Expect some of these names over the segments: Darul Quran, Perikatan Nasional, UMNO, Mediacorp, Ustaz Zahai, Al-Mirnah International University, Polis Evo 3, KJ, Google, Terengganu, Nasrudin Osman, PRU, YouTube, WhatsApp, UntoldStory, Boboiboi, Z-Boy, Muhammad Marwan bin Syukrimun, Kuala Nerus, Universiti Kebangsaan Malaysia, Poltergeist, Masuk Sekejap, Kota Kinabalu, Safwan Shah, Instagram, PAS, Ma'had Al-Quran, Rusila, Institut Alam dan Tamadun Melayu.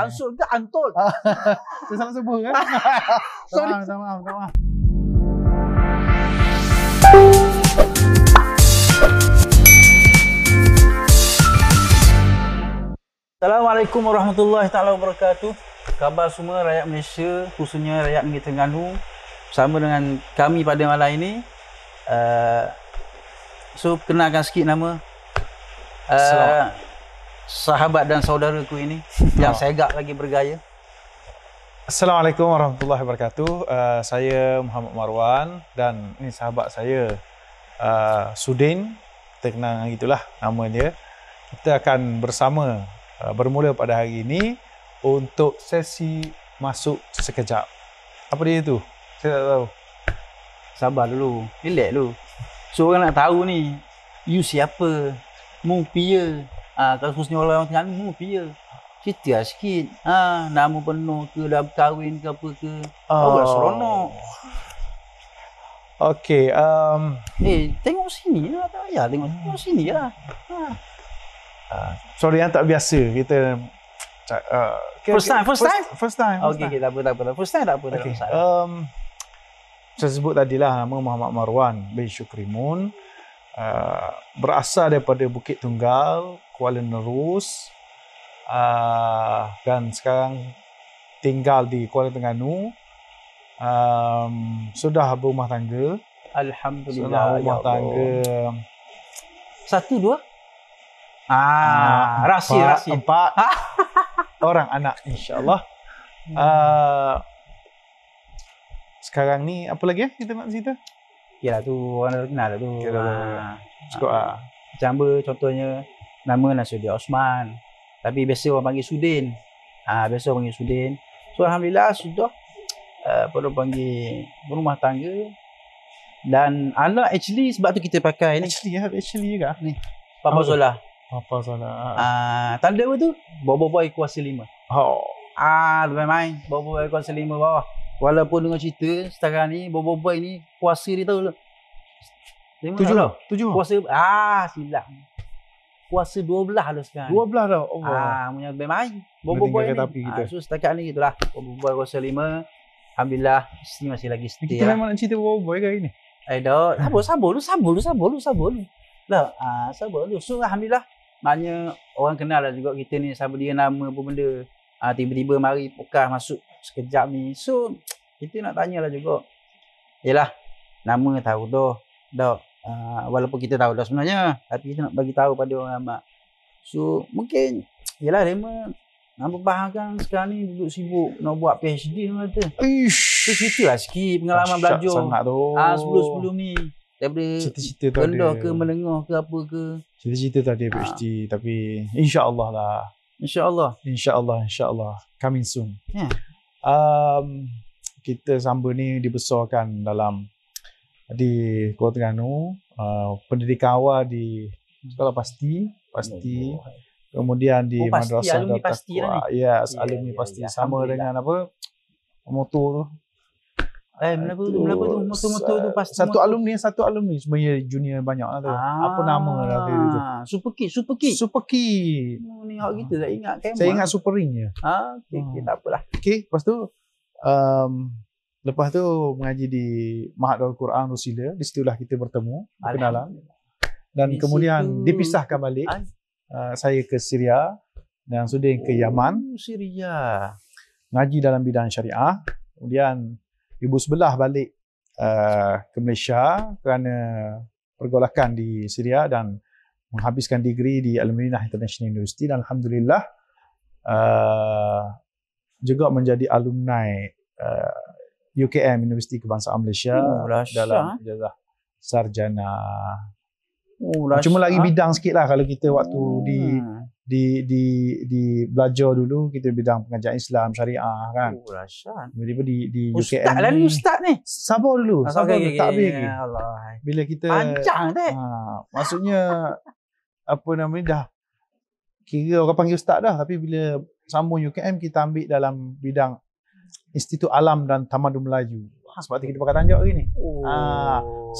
Ansul ke Antul? Sesama sebut kan? Sorry. Sama. Assalamualaikum warahmatullahi taala wabarakatuh. Khabar semua rakyat Malaysia, khususnya rakyat negeri Terengganu. Bersama dengan kami pada malam ini. So, kenalkan sikit nama sahabat dan saudaraku ini yang saya agak lagi bergaya. Assalamualaikum warahmatullahi wabarakatuh. Saya Muhammad Marwan dan ini sahabat saya Sudin. Kita kenal gitulah nama dia. Kita akan bersama bermula pada hari ini untuk sesi Masuk Sekejap. Apa dia tu? Saya tak tahu. Sabar dulu. Relax dulu. So, orang nak tahu ni, you siapa? Mu pia. Kalau khususnya orang Terengganu, mu pia. Cerita sikit. Nama penuh ke, dah berkahwin ke apa ke. Kau dah seronok. Okey. Tengok sini lah. Tak payah tengok sini lah. Sorry yang tak biasa kita first time. Okey, tak apa. First time tak apa. Saya sebut tadilah nama Muhammad Marwan bin Syukrimun, berasal daripada Bukit Tunggal, Kuala Nerus, dan sekarang tinggal di Kuala Terengganu. Sudah berumah tangga, alhamdulillah. Sudah berumah tangga. 1 2 rahsia 4 orang anak, insya-Allah. Sekarang ni apa lagi kita nak cerita? Yalah, tu orang dah kenal dah tu. Cukup ah. Macam contohnya nama Nasrudin Osman. Tapi biasa orang panggil Sudin. Biasa orang panggil Sudin. So, alhamdulillah sudah perlu panggil berumah tangga dan anak. Actually sebab tu kita pakai ni. Actually juga ni. Papa Zola. Apa salah? Tanda apa tu? Boboiboi kuasa 5. Main-main. Boboiboi kuasa 5 bawah. Walaupun dengan cerita sekarang ni, Boboiboi ni kuasa dia tahu. 7. Kuasa silap. Kuasa 12 dah sekarang. 12 dah. Allah. Punya main-main. Boboiboi ni. So setakat ni gitulah. Boboiboi kuasa 5. Alhamdulillah isteri masih lagi setia. Kita memang nak cerita Boboiboi ke hari ni? Sabar dulu. Sabar dulu. So alhamdulillah banyak orang kenal lah juga kita ni, siapa dia, nama apa benda. Tiba-tiba mari podcast Masuk Sekejap ni. So kita nak tanyalah juga. Yalah, nama tahu dah. Walaupun kita tahu dah sebenarnya, tapi kita nak bagi tahu pada orang ramai. So mungkin yalah Rema nampak bahkan sekarang ni duduk sibuk nak buat PhD semua tu. So ceritalah sikit pengalaman belajar sebelum ni. Daripada cita-cita tadi ke menengah ke apa ke, cita-cita tadi PhD. Tapi insya-Allah lah, insya-Allah coming soon. Kita samba ni dibesarkan di Kota Kinabalu, pendidikan awal di sekolah pasti. Kemudian di madrasah Al-Taqwa, alumni pasti, sama dengan apa motor tu. Motor tu pasti. Satu alumni sebenarnya junior banyaklah tu. Apa nama lah dia tu? Super Kid. Ni hak kita tak ingat kan. Saya ingat Super Ring je. Okey, tak apalah. Okey, lepas tu mengaji di Ma'had Al-Quran Rusila. Di situlah kita bertemu, berkenalan. Dan kemudian dipisahkan balik. Saya ke Syria dan Sudin ke Yaman. Syria. Ngaji dalam bidang syariah. Kemudian 2011 balik ke Malaysia kerana pergolakan di Syria dan menghabiskan degree di Al-Mirnah International University, dan alhamdulillah juga menjadi alumni UKM, Universiti Kebangsaan Malaysia, dalam ijazah sarjana. Cuma lagi bidang sikit lah. Kalau kita waktu di belajar dulu, kita bidang pengajian Islam, syariah kan. Tiba-tiba di UKM. Ustaz ni. Sabar dulu. Takbir. Bila kita panjang tak? Maksudnya apa nama ni, dah kira orang panggil ustaz dah, tapi bila sambung UKM kita ambil dalam bidang Institut Alam dan Tamadun Melayu. Sebab tu kita pakai tanjak hari ni.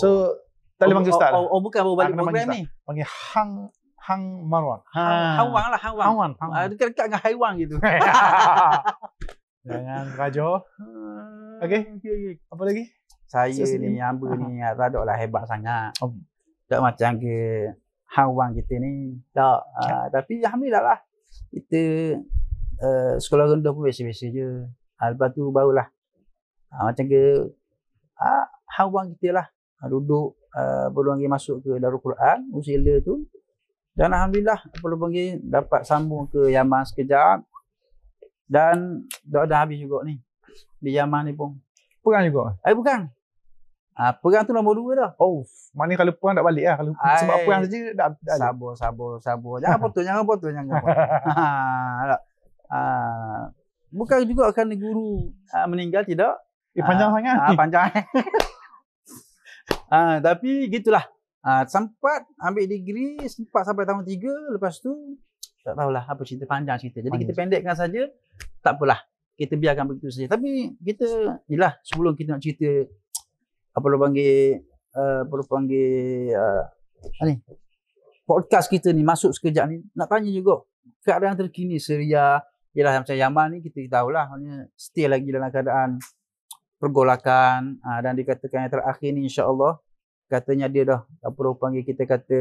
So tak boleh panggil ustaz. Bukan baru balik program ni. Panggil hang Hang Marwan. Hawang lah, hawang. Hawang, hawang. Dekat-dekat dengan haiwan gitu. Jangan raja. Okey. Okay. Apa lagi? Saya ni hamba ni radaklah hebat sangat. Oh. Tak macam ke hawang kita ni. Tak. Tapi alhamdulillah lah. Kita sekolah rendah pun biasa-biasa je. Lepas tu barulah macam ke hawang kita lah. Duduk berluang masuk ke Darul Quran, Rusila tu. Dan alhamdulillah perlu panggil dapat sambung ke Yaman sekejap. Dan dah habis juga ni. Di Yaman ni pun perang juga. Bukan. Perang tu nombor 2 dah. Oh, maknanya kalau perang tak balik lah. Kalau sebab perang saja dah sabar. Jangan potong. Bukan juga kerana guru meninggal, tidak. Panjang sangat. Panjang. Tapi gitulah. Sempat ambil degree, sempat sampai tahun 3. Lepas tu tak tahulah apa cerita, panjang cerita. Jadi kita pendekkan saja. Tak apalah, kita biarkan begitu saja. Tapi kita yalah, sebelum kita nak cerita apa lo panggil ni podcast kita ni masuk sekejap ni, nak tanya juga keadaan terkini Syria. Yalah, macam Yaman ni kita tahulah, maknanya still lagi dalam keadaan pergolakan. Dan dikatakan yang terakhir ni insya-Allah katanya dia dah perlu panggil kita kata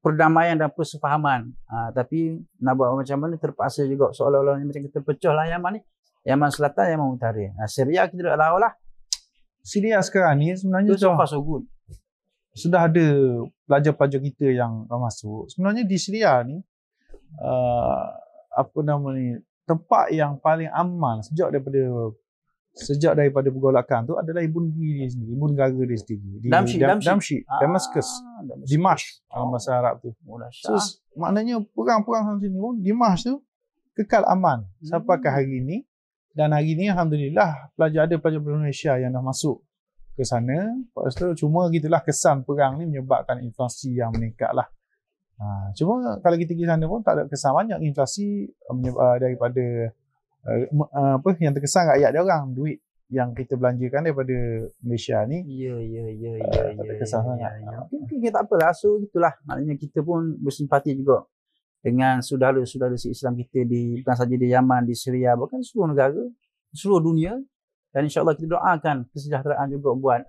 perdamaian dan persefahaman. Tapi nak buat macam mana terpaksa juga, seolah-olah macam kita pecah lah Yaman ni. Yaman Selatan, Yaman Utara. Syria kita tak tahu lah. Syria sekarang ni sebenarnya so far so good. Sudah ada pelajar-pelajar kita yang masuk. Sebenarnya di Syria ni tempat yang paling aman sejak daripada pergolakan tu adalah ibu negara dia sendiri, Damsyik, Damascus, Dimash dalam bahasa Arab tu. So maknanya perang-perang sini pun Dimash tu kekal aman sampai ke hari ini. Dan hari ini alhamdulillah ada pelajar Indonesia yang dah masuk ke sana. Lepas tu cuma gitulah, kesan perang ni menyebabkan inflasi yang meningkat lah. Cuma kalau kita pergi sana pun tak ada kesan banyak inflasi daripada yang terkesan rakyat dia orang, duit yang kita belanjakan daripada Malaysia ni ya terkesan sangat. Mungkin tak apalah, so gitulah, maknanya kita pun bersimpati juga dengan saudara-saudara se-Islam kita di, bukan saja di Yaman, di Syria, bahkan seluruh negara, seluruh dunia. Dan insya-Allah kita doakan kesejahteraan juga buat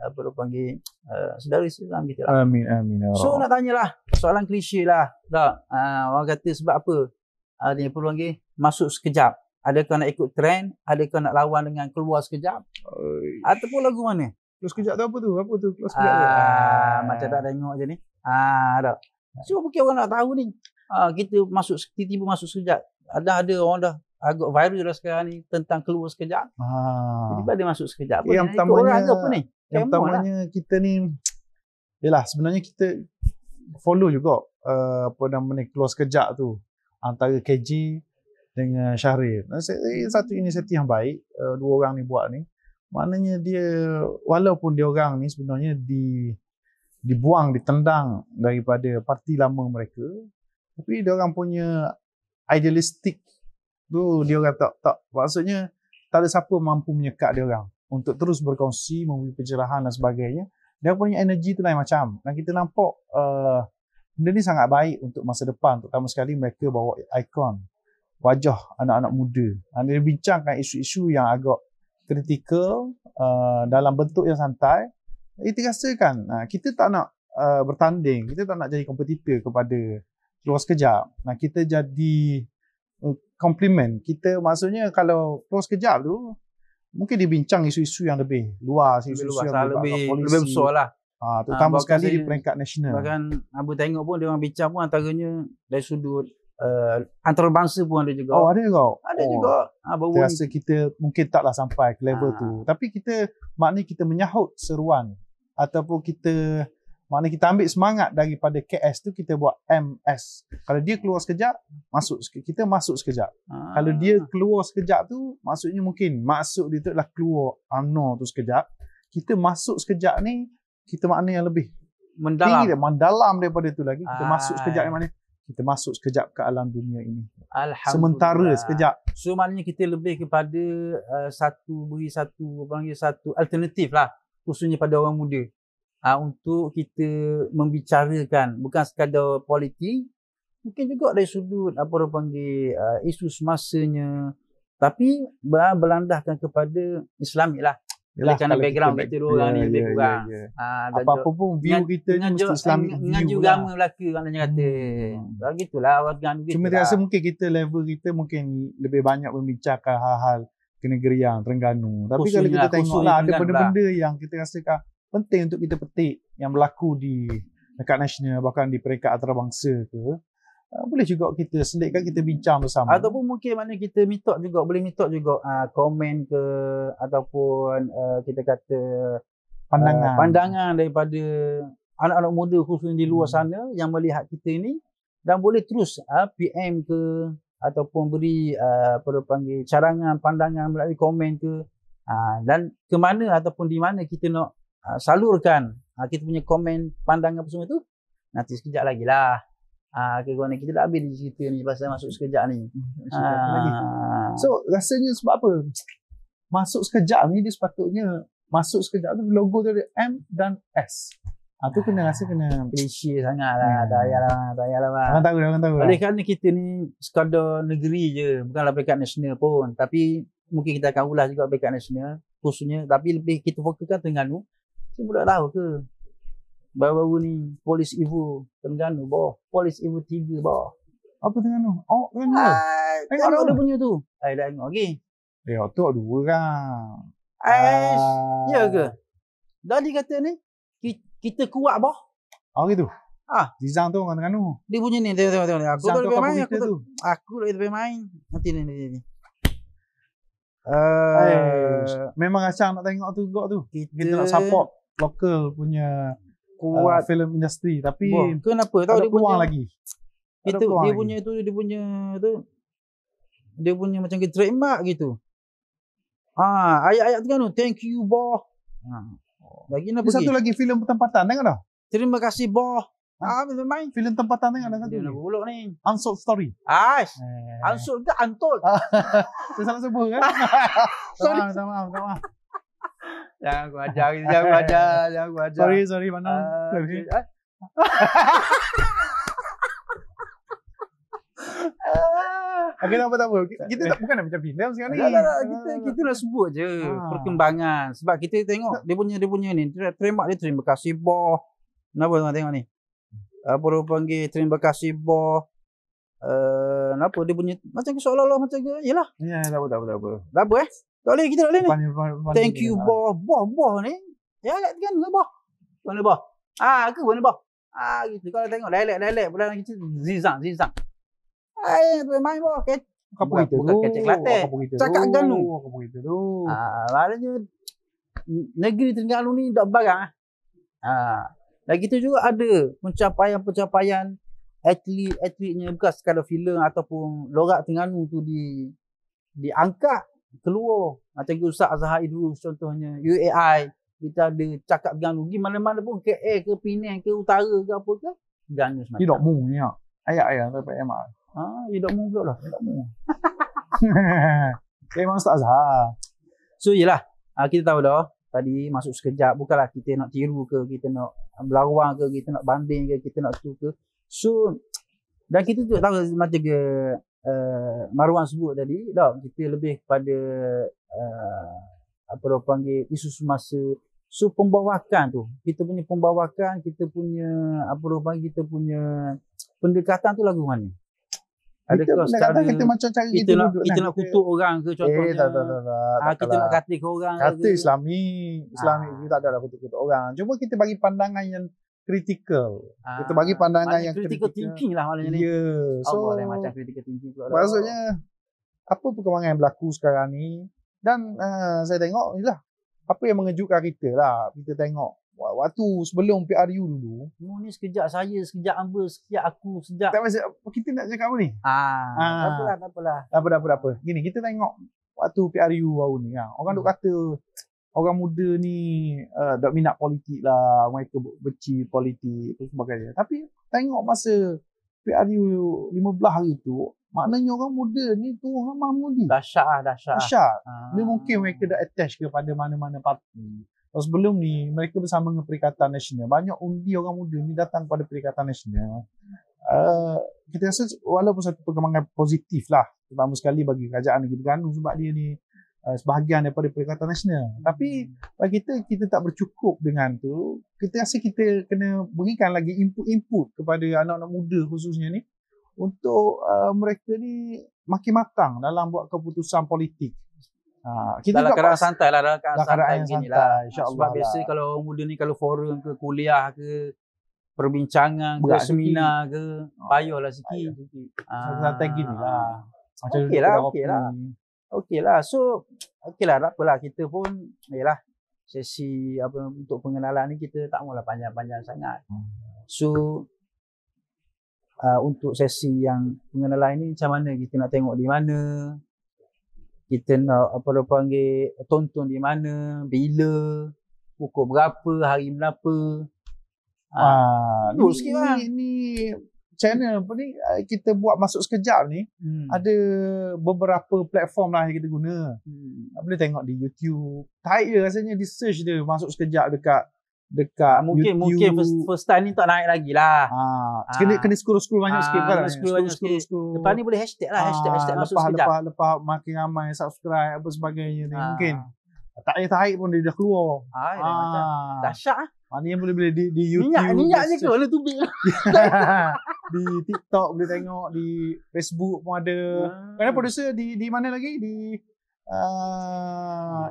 saudara se-Islam kita lah. Amin ya Allah. So nak tanyalah soalan klise lah. Tak orang kata sebab apa dia perlu panggil masuk sekejap? Adakah nak ikut trend? Adakah nak lawan dengan keluar sekejap? Ataupun lagu mana? Keluar sekejap tu apa tu? Apa tu keluar sekejap tu? Macam tak tengok je ni. Tak. So mungkin orang nak tahu ni. Kita masuk, tiba-tiba masuk sekejap. Ada orang dah agak viral dah sekarang ni tentang keluar sekejap. Tiba-tiba dia masuk sekejap. Apa yang pertamanya kita ni, yelah sebenarnya kita follow juga keluar sekejap tu. Antara KJ dengan Syahrir. Satu inisiatif yang baik, dua orang ni buat ni. Maknanya dia, walaupun dia orang ni sebenarnya dibuang, ditendang daripada parti lama mereka, tapi dia orang punya idealistik tu dia orang tak maksudnya tak ada siapa mampu menyekat dia orang untuk terus berkongsi, memberi pencerahan dan sebagainya. Dia punya energi tu lain macam. Dan kita nampak benda ni sangat baik untuk masa depan, terutama sekali mereka bawa ikon wajah anak-anak muda. Dia bincangkan isu-isu yang agak kritikal dalam bentuk yang santai. Kita rasakan kita tak nak bertanding, kita tak nak jadi kompetitor kepada keluar sekejap. Kita jadi compliment. Kita maksudnya kalau keluar sekejap tu, mungkin dibincang isu-isu yang lebih luas, isu-yang lebih besar lah. Terutama sekali di peringkat nasional. Bahkan abang tengok pun dia orang bincang pun antaranya dari sudut antarabangsa pun ada juga. Ada juga. Terasa kita mungkin taklah sampai ke level tu. Tapi kita maknanya kita menyahut seruan, ataupun kita maknanya kita ambil semangat daripada KS tu, kita buat MS. Kalau dia keluar sekejap, kita masuk sekejap. Kalau dia keluar sekejap tu, maksudnya mungkin maksud dia tu adalah keluar UMNO tu sekejap. Kita masuk sekejap ni, kita maknanya yang lebih mendalam daripada tu lagi. Kita masuk sekejap ni maknanya kita masuk sekejap ke alam dunia ini. Sementara sekejap. So maknanya kita lebih kepada satu alternatif lah, khususnya pada orang muda. untuk kita membicarakan bukan sekadar politik, mungkin juga dari sudut apa orang panggil isu semasanya, tapi berlandaskan kepada Islamik lah. Yalah, kerana background kita dua orang ni lebih kurang. Apa-apa pun view kita ni mesti Islamik view lah. Ngaju agama Melaka orang lain kata. Begitulah orang gitu. Cuma terasa mungkin kita level kita mungkin lebih banyak membincangkan hal-hal Kenegerian, Terengganu. Tapi kalau kita tengoklah ada benda-benda yang kita rasakan penting untuk kita petik yang berlaku di dekat nasional, bahkan di peringkat antarabangsa ke, boleh juga kita selitkan, kita bincang bersama. Ataupun mungkin mana kita meet up juga, boleh meet up juga komen ke, ataupun kita kata pandangan daripada anak-anak muda khususnya di luar sana yang melihat kita ini, dan boleh terus PM ke ataupun beri panggil carangan, pandangan melalui komen ke, dan ke mana ataupun di mana kita nak salurkan kita punya komen, pandangan apa semua tu nanti sekejap lagi lah. Kegunaan kita dah habis cerita ni pasal masuk sekejap ni. So rasanya sebab apa masuk sekejap ni, dia sepatutnya masuk sekejap tu logo tu ada M dan S. Aku kena rasa kena appreciate sangatlah. Dah yalah. Orang tahu. Oleh kerana kita ni sekadar negeri je, bukanlah peringkat nasional pun. Tapi mungkin kita akan ulas juga peringkat nasional khususnya, tapi lebih kita fokuskan Terengganu. Saya pun tak tahu ke baru-baru ni polis Evo Terengganu bawah, polis Evo 3 bawah. Apa Terengganu? Oh, Terengganu. Tengok dia punya tu. Saya dah tengok okey. Dia otak dua orang. Ya ke? Dah dikata ni kita kuat bah. Oh gitu. Zizang tu orang Terengganu. Dia punya ni, tengok. Aku dah main. Nanti. Memang asyik nak tengok tu juga tu. Kita nak support lokal punya kuat film industri, tapi kenapa tahu dia punya lagi. Dia punya macam ke trademark gitu. Ayat-ayat Terengganu, thank you bah. Satu lagi filem tempatan, tengok dah. Terima kasih boh. Main filem tempatan tengok dah satu. Dia pulak ni. UntoldStory. Untold ke untold? Saya salah sebut kan? Sorry. Sama. Jangan aku ajar. Sorry mana? Okey, apa-apa. Kita tak bukan macam filem sekarang ni. Kita nak sebut je perkembangan. Sebab kita tengok dia punya ni, trademark dia terima kasih boh. Kenapa tuan tengok ni? Apa orang panggil terima kasih boh. Kenapa dia punya macam seolah-olah macam ke? Yalah. Ya, tak apa. Tak boleh kita tak boleh ni. Thank you boh. Boh ni. Ya, tak kan boh. Mana boh? Aku mana boh? Gitu. Kalau tengok lelek bulan kita zizang. Main boh ket. Bukan kecek Kelantan. Cakap Terengganu. Maknanya negeri Terengganu ni dah barang lah. Lagi tu juga ada pencapaian atlet-atletnya, bukan sekadar filem ataupun lorak Terengganu tu diangkat keluar. Macam Ustaz Zahai dulu contohnya, UAI, kita ada cakap Terengganu. Pergi mana-mana pun, KL ke Penang ke Utara ke apa ke, Terengganu semata. Tidak mung ni. Ayat-ayat sampai MR. Dia tak mung pulak lah. Memang Ustaz Zahar. So yelah, kita tahu dah tadi masuk sekejap, bukanlah kita nak tiru ke, kita nak berlawang ke, kita nak banding ke, kita nak tu ke. So, dan kita tu tahu macam ke Marwan sebut tadi dah, kita lebih kepada apa orang panggil isu semasa. So pembawakan tu, kita punya apa orang panggil, kita punya pendekatan tu lagu mana? Adakah secara kita macam cari kita nak kutuk orang ke contohnya? Tak, kita nak kata ke orang ke? Kata Islami itu tak ada lah kutuk-kutuk orang. Cuma kita bagi pandangan yang kritikal. Kita bagi pandangan yang critical thinking lah maknanya ni. Ya. So macam critical thinking pula. Maksudnya apa perkembangan yang berlaku sekarang ni, dan saya tengok inilah apa yang mengejutkan kita lah. Kita tengok waktu sebelum PRU dulu, ni sekejap saya, sekejap Amber, sekejap aku, sekejap. Tak pasal kita nak cakap apa ni? Tak apa. Gini, kita tengok waktu PRU baru ni kan. Orang duk kata orang muda ni tak minat politik lah, mereka benci politik dan sebagainya. Tapi tengok masa PRU 15 hari tu, maknanya orang muda ni tu orang mahmudi. Dahsyat. Dia mungkin mereka dah attach kepada mana-mana parti. Sebelum ni, mereka bersama dengan Perikatan Nasional. Banyak undi orang muda ni datang kepada Perikatan Nasional. Kita rasa walaupun satu perkembangan positif lah, terutama sekali bagi kerajaan negeri Terengganu sebab dia ni sebahagian daripada Perikatan Nasional. Tapi bagi kita tak bercukup dengan tu. Kita rasa kita kena berikan lagi input-input kepada anak-anak muda khususnya ni untuk mereka ni makin matang dalam buat keputusan politik. Kita dalam kerana santai lah, dalam kerana santai begini lah. Sebab biasa kalau orang muda ni kalau forum ke kuliah ke perbincangan ke seminar ke, payahlah sikit. Santai gini lah. Okey lah. So okey lah, tak apalah, kita pun yalah, sesi apa untuk pengenalan ni kita tak maulah panjang-panjang sangat. So untuk sesi yang pengenalan ni macam mana kita nak tengok di mana, kita nak apa panggil tonton di mana, bila, pukul berapa, hari berapa. Ni channel apa ni kita buat masuk sekejap ni, ada beberapa platform lah yang kita guna. Boleh tengok di YouTube. Tight je rasanya di search dia masuk sekejap dekat mungkin first time ni tak naik lagi lah. Kena scroll banyak sikit kan. Scroll. Lepas ni boleh hashtag lah, hashtag masuk sekejap. Lepas makin ramai subscribe apa sebagainya ni, mungkin tarik pun dia dah keluar. Dahsyat ah. Maknanya boleh di YouTube. Minyak je keluar tubik. Di TikTok boleh tengok, di Facebook pun ada. Kadang producer di mana lagi? Di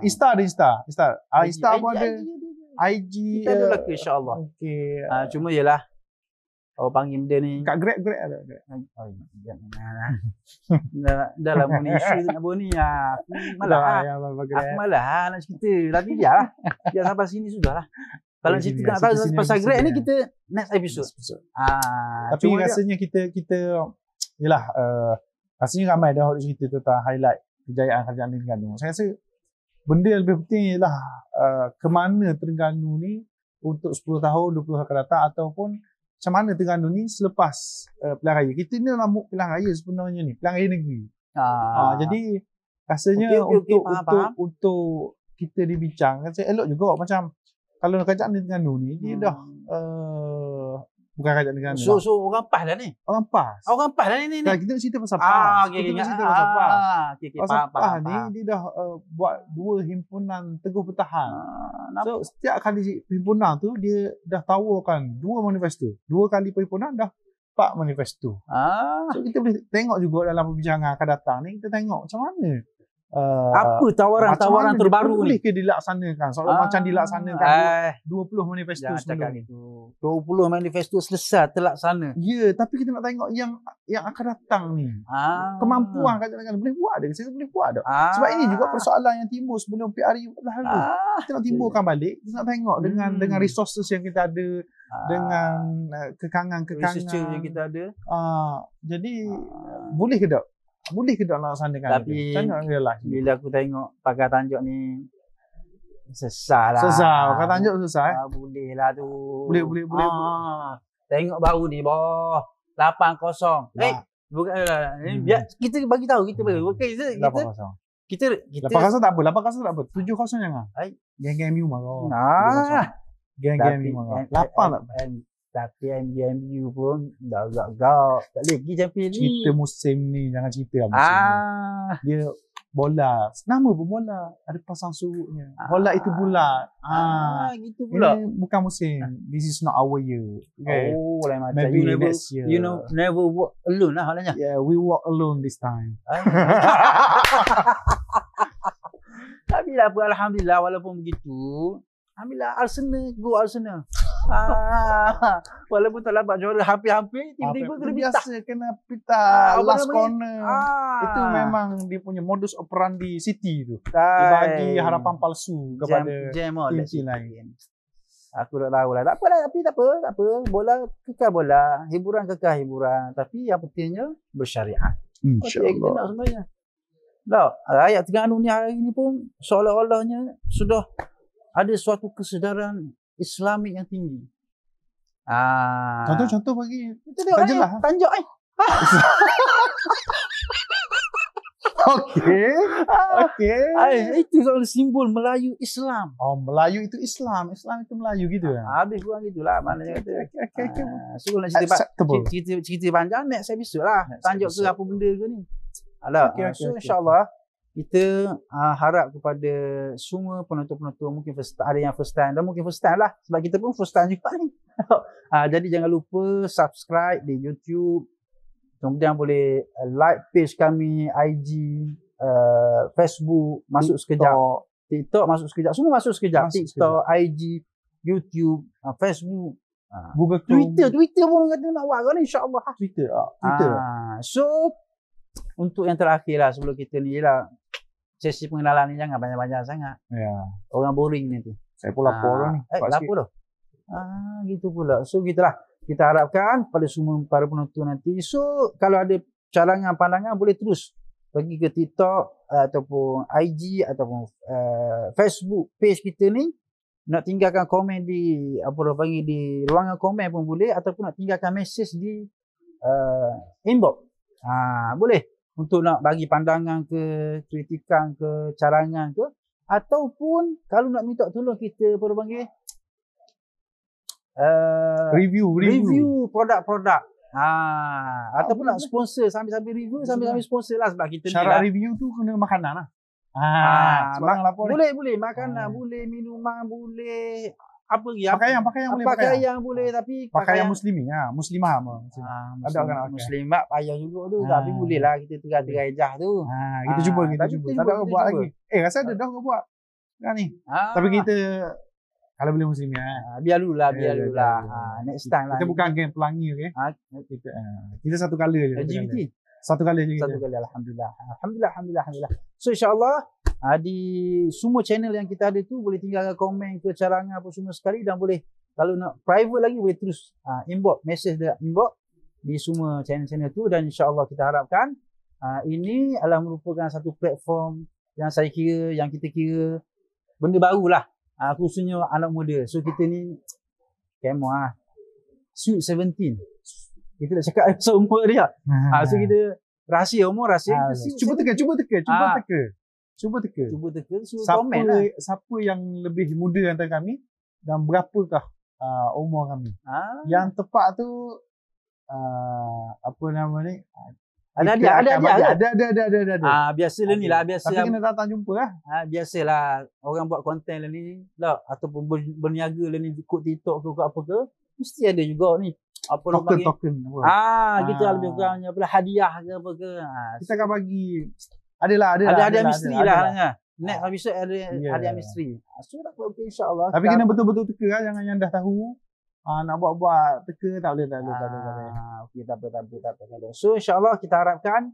Insta pun ada. IG kita adalah ke insyaAllah. Okay. Cuma ialah awak panggil benda ni kat Grab ada. Dah lah ni isu nak buat ni. Malah nak cerita. Tapi biarlah. Biar sampai sini sudahlah. Kalau cerita nak tahu pasal Grab ni, kita next episode. Tapi rasanya kita yalah, rasanya ramai dah orang cerita tentang highlight kejayaan kerajaan Terengganu. Saya rasa benda yang lebih penting ialah kemana Terengganu ni untuk 10 tahun, 20 tahun ke datang, ataupun macam mana Terengganu ni selepas pilihan raya. Kita ni dalam pilihan raya sebenarnya ni, pilihan raya negeri. Jadi rasanya untuk kita dibincangkan, saya elok juga macam kalau kerajaan Terengganu ni dia dah bukan kerajaan Terengganu. So orang PAS dah ni. Orang PAS dah ni. Kita nak cerita pasal PAS. Pasal PAS ni dia dah buat dua himpunan teguh bertahan. So setiap kali himpunan tu dia dah tawarkan dua manifesto. Dua kali perhimpunan dah 4 manifesto. So kita boleh tengok juga dalam perbincangan akan datang ni, kita tengok macam mana apa tawaran-tawaran terbaru ni? Boleh ke dilaksanakan? Soalan macam dilaksanakan 20 manifesto sebelum ni. 20 manifesto selesai terlaksana. Ya, tapi kita nak tengok yang akan datang ni. Kemampuan kerajaan boleh buat ada. Saya boleh buat ada. Sebab ini juga persoalan yang timbul sebelum PRU lalu. Kita nak timbulkan balik. Kita nak tengok dengan resources yang kita ada, dengan kekangan-kekangan resources yang kita ada. Jadi boleh ke tak? Boleh ke dalam sandakan tapi bila aku tengok pakai tanjuk ni sesah pakai tanjuk susah boleh lah tu, boleh tengok baru ni boh 80 bukanlah biar kita bagi tahu kita kita 80 tak apa, 80 tak apa, 70 jangan geng-geng MU marah, geng-geng MU marah 8 tak apa. Tapi MU pun dah agak-agak tak boleh pergi Champions League. Cerita musim ni jangan cerita lah musim ni. Dia bola, nama pun bola, ada pasang surutnya. Bola itu bulat. Gitu pula. Ini bukan musim. This is not our year. Okay. Maybe next year. You know, never walk alone lah halanya. Yeah, we walk alone this time. Tapi lah pun alhamdulillah, walaupun begitu, alhamdulillah Arsenal go Arsenal. Walaupun tak dapat juara hampir-hampir, tiba-tiba kena biasa kena pitah last corner. Itu memang dia punya modus operandi City tu. Dia bagi harapan palsu kepada tim lain. Aku tak tahu lah. Tak apa. Bola kekal bola, hiburan kekal hiburan. Tapi yang pentingnya bersyariah. InsyaAllah. Rakyat Terengganu ni hari ini pun seolah-olahnya sudah ada suatu kesedaran Islamik yang tinggi. Contoh-contoh bagi. Kita tengok tanjuk. Okey. Okey. Itu soal simbol Melayu Islam. Oh, Melayu itu Islam, Islam itu Melayu gitu ya. Habis kurang gitulah maknanya kata. Okey okey. Suruh nak cerita panjang next episode lah. Tanjuk ke apa benda ke ni. Alah. So insya-Allah kita harap kepada semua penonton-penonton, mungkin ada yang first time dan mungkin first time lah, sebab kita pun first time juga ni. Jadi jangan lupa subscribe di YouTube, kemudian boleh like page kami, IG, Facebook, Masuk Sekejap, TikTok Masuk Sekejap, semua Masuk Sekejap, TikTok, IG, YouTube, Facebook, Google, Twitter, Twitter pun kata nak buat kan, insya-Allah Twitter. So untuk yang terakhir lah sebelum kita ni lah, sesi pengenalan ni jangan banyak-banyak sangat. Ya. Orang boring nanti. Saya pun lapor lah ni. Lapor dah. Gitu pula. So gitulah. Kita harapkan pada semua para penonton nanti. So kalau ada cadangan pandangan boleh terus pergi ke TikTok ataupun IG ataupun Facebook page kita ni. Nak tinggalkan komen di apa orang panggil di ruangan komen pun boleh, ataupun nak tinggalkan message di inbox. Boleh. Untuk nak bagi pandangan ke, kritikan ke, carangan ke, ataupun kalau nak minta tolong kita perlu panggil review produk-produk. Ataupun nak sponsor sambil-sambil review, sambil-sambil sponsor lah, sebab kita syarat review tu kena makanan lah. Boleh, boleh makanan, boleh minuman, boleh apa dia? Pakaian boleh, pakaian boleh, tapi pakaian muslimi, muslimah ada kan muslimat payah juga tu, tapi bolehlah kita terai-terai jah tu. Kita cuba, tak ada buat lagi. Rasa ada dah kau buat kan ni, tapi kita kalau boleh muslimi biarlulah next time lah, kita bukan geng pelangi. Okey, kita satu kala je, satu kali alhamdulillah. So insyaallah di semua channel yang kita ada tu boleh tinggalkan komen ke carangan apa semua sekali, dan boleh kalau nak private lagi boleh terus inbox, message dekat inbox di semua channel-channel tu. Dan insyaallah kita harapkan ini adalah merupakan satu platform yang saya kira, yang kita kira benda barulah, khususnya anak muda. So kita ni kemo sweet 17. Kita nak cakap seumur dia. So kita rahsia. Cuba teka. So, siapa yang lebih muda antara kami dan berapakah umur kami? Yang tepat tu apa nama ni? Ada. Biasalah ni lah, biasa. Tapi kena datang jumpa lah. Biasalah orang buat konten lah ni lah, ataupun berniaga lah ni, ikut TikTok ke apa ke, mesti ada juga ni. Apa token apa. Kita lebih kurangnya pula hadiah ke apa ke. Kita akan bagi ada misteri lah. Next episode ada misteri. So tak apa, insya-Allah. Tapi kena betul-betul teka lah, jangan yang dah tahu nak buat-buat teka tak boleh. Okey, tak apa. So insya-Allah kita harapkan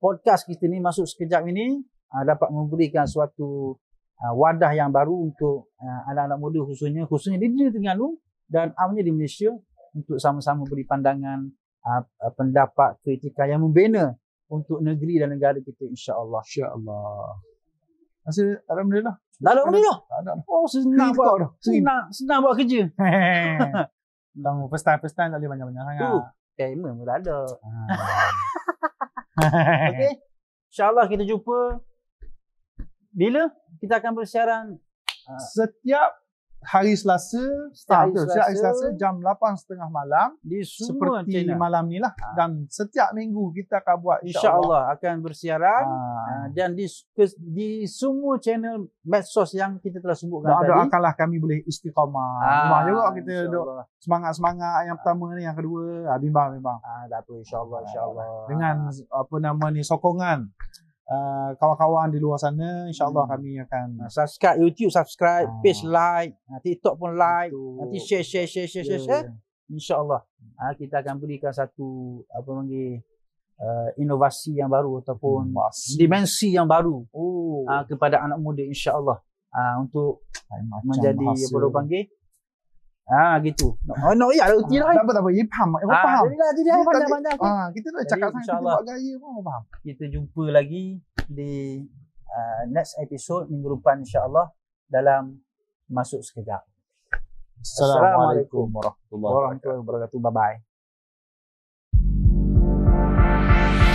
podcast kita ni Masuk Sekejap ini dapat memberikan suatu wadah yang baru untuk anak-anak muda, khususnya di Terengganu dan amnya di Malaysia, untuk sama-sama beri pandangan, pendapat, kritikan yang membina untuk negeri dan negara kita, insya-Allah. Alhamdulillah. Senang buat. Senang buat kerja. Dalam first time tak boleh banyak-banyak sangat. Timer pun ada. Okey. Insya-Allah kita jumpa. Bila? Kita akan bersiaran setiap hari Selasa, jam 8:30 malam di semua seperti channel. Malam ni lah, dan setiap minggu kita akan buat, insya-Allah akan bersiaran dan di semua channel medsos yang kita telah sebutkan tadi. Doakanlah kami boleh istiqamah. Juga kita semangat-semangat yang pertama ni, yang kedua bimbang. Tak apa, insya-Allah. Dengan apa nama ni, sokongan kawan-kawan di luar sana, insya-Allah kami akan subscribe YouTube, page like, TikTok pun like, nanti share. Insya-Allah kita akan berikan satu inovasi yang baru ataupun dimensi yang baru kepada anak muda, insya-Allah untuk menjadi apa orang panggil gitu. No, ya uti lah. Tak apa. Dia faham. Dia pandang-pandang. Kita nak cakap sangat buat gaya pun faham. Kita jumpa lagi di next episode minggu depan, insya-Allah, dalam Masuk Sekejap. Assalamualaikum warahmatullahi wabarakatuh. Bye bye.